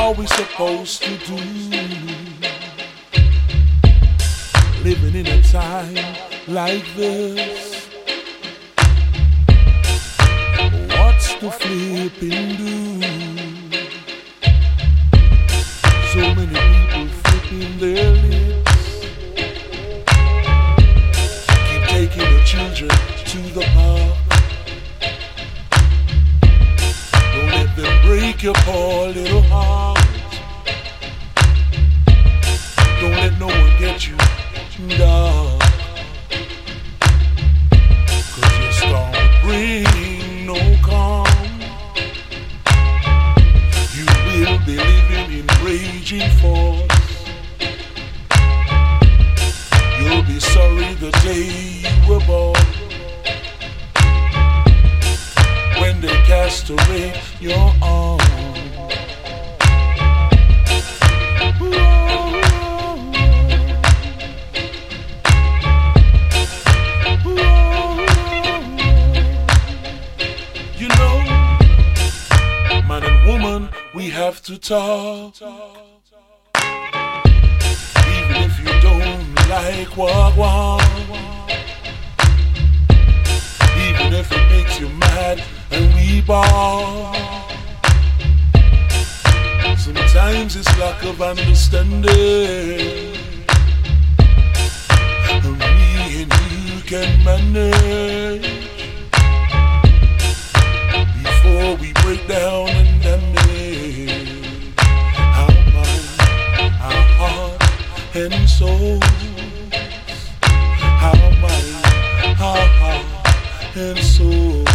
are we supposed to do? Living in a time like this, what's the flipping do? So many people flipping their lips, keep taking the children to the park. Break your poor little heart. Don't let no one get you dark, 'cause your storm will bring no calm. You will be living in raging force. You'll be sorry the day you were born, when they cast away your arms. You know, man and woman, we have to talk, even if you don't like wah-wah, even if it makes you mad. And we ball. Sometimes it's lack of understanding, and me and you can manage before we break down and damage our mind, our heart and souls. Our mind, our heart and souls.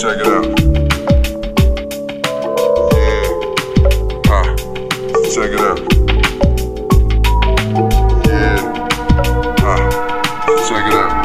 check it out. Yeah. Check it out. Yeah. Check it out.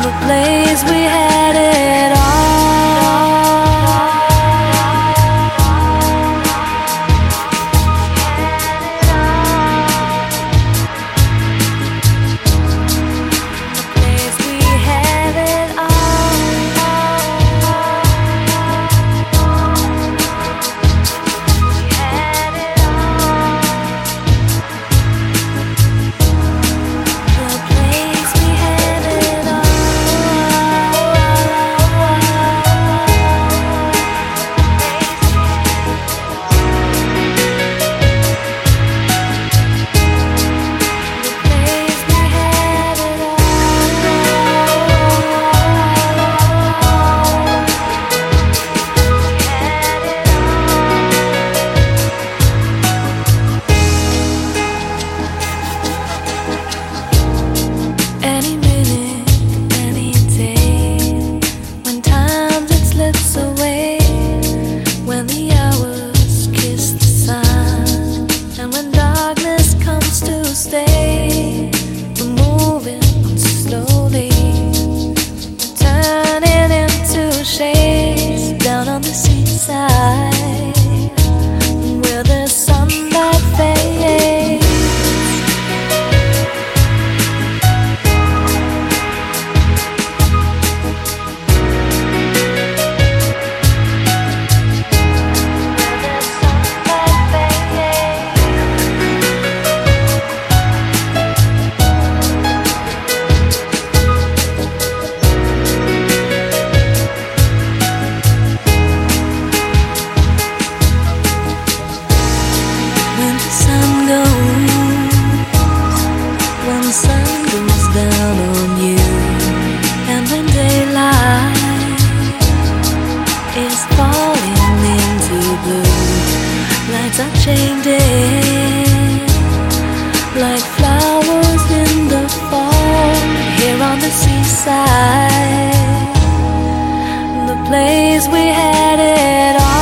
The place we had it all. such a day, like flowers in the fall, here on the seaside, the place we had it all.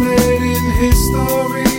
made in history.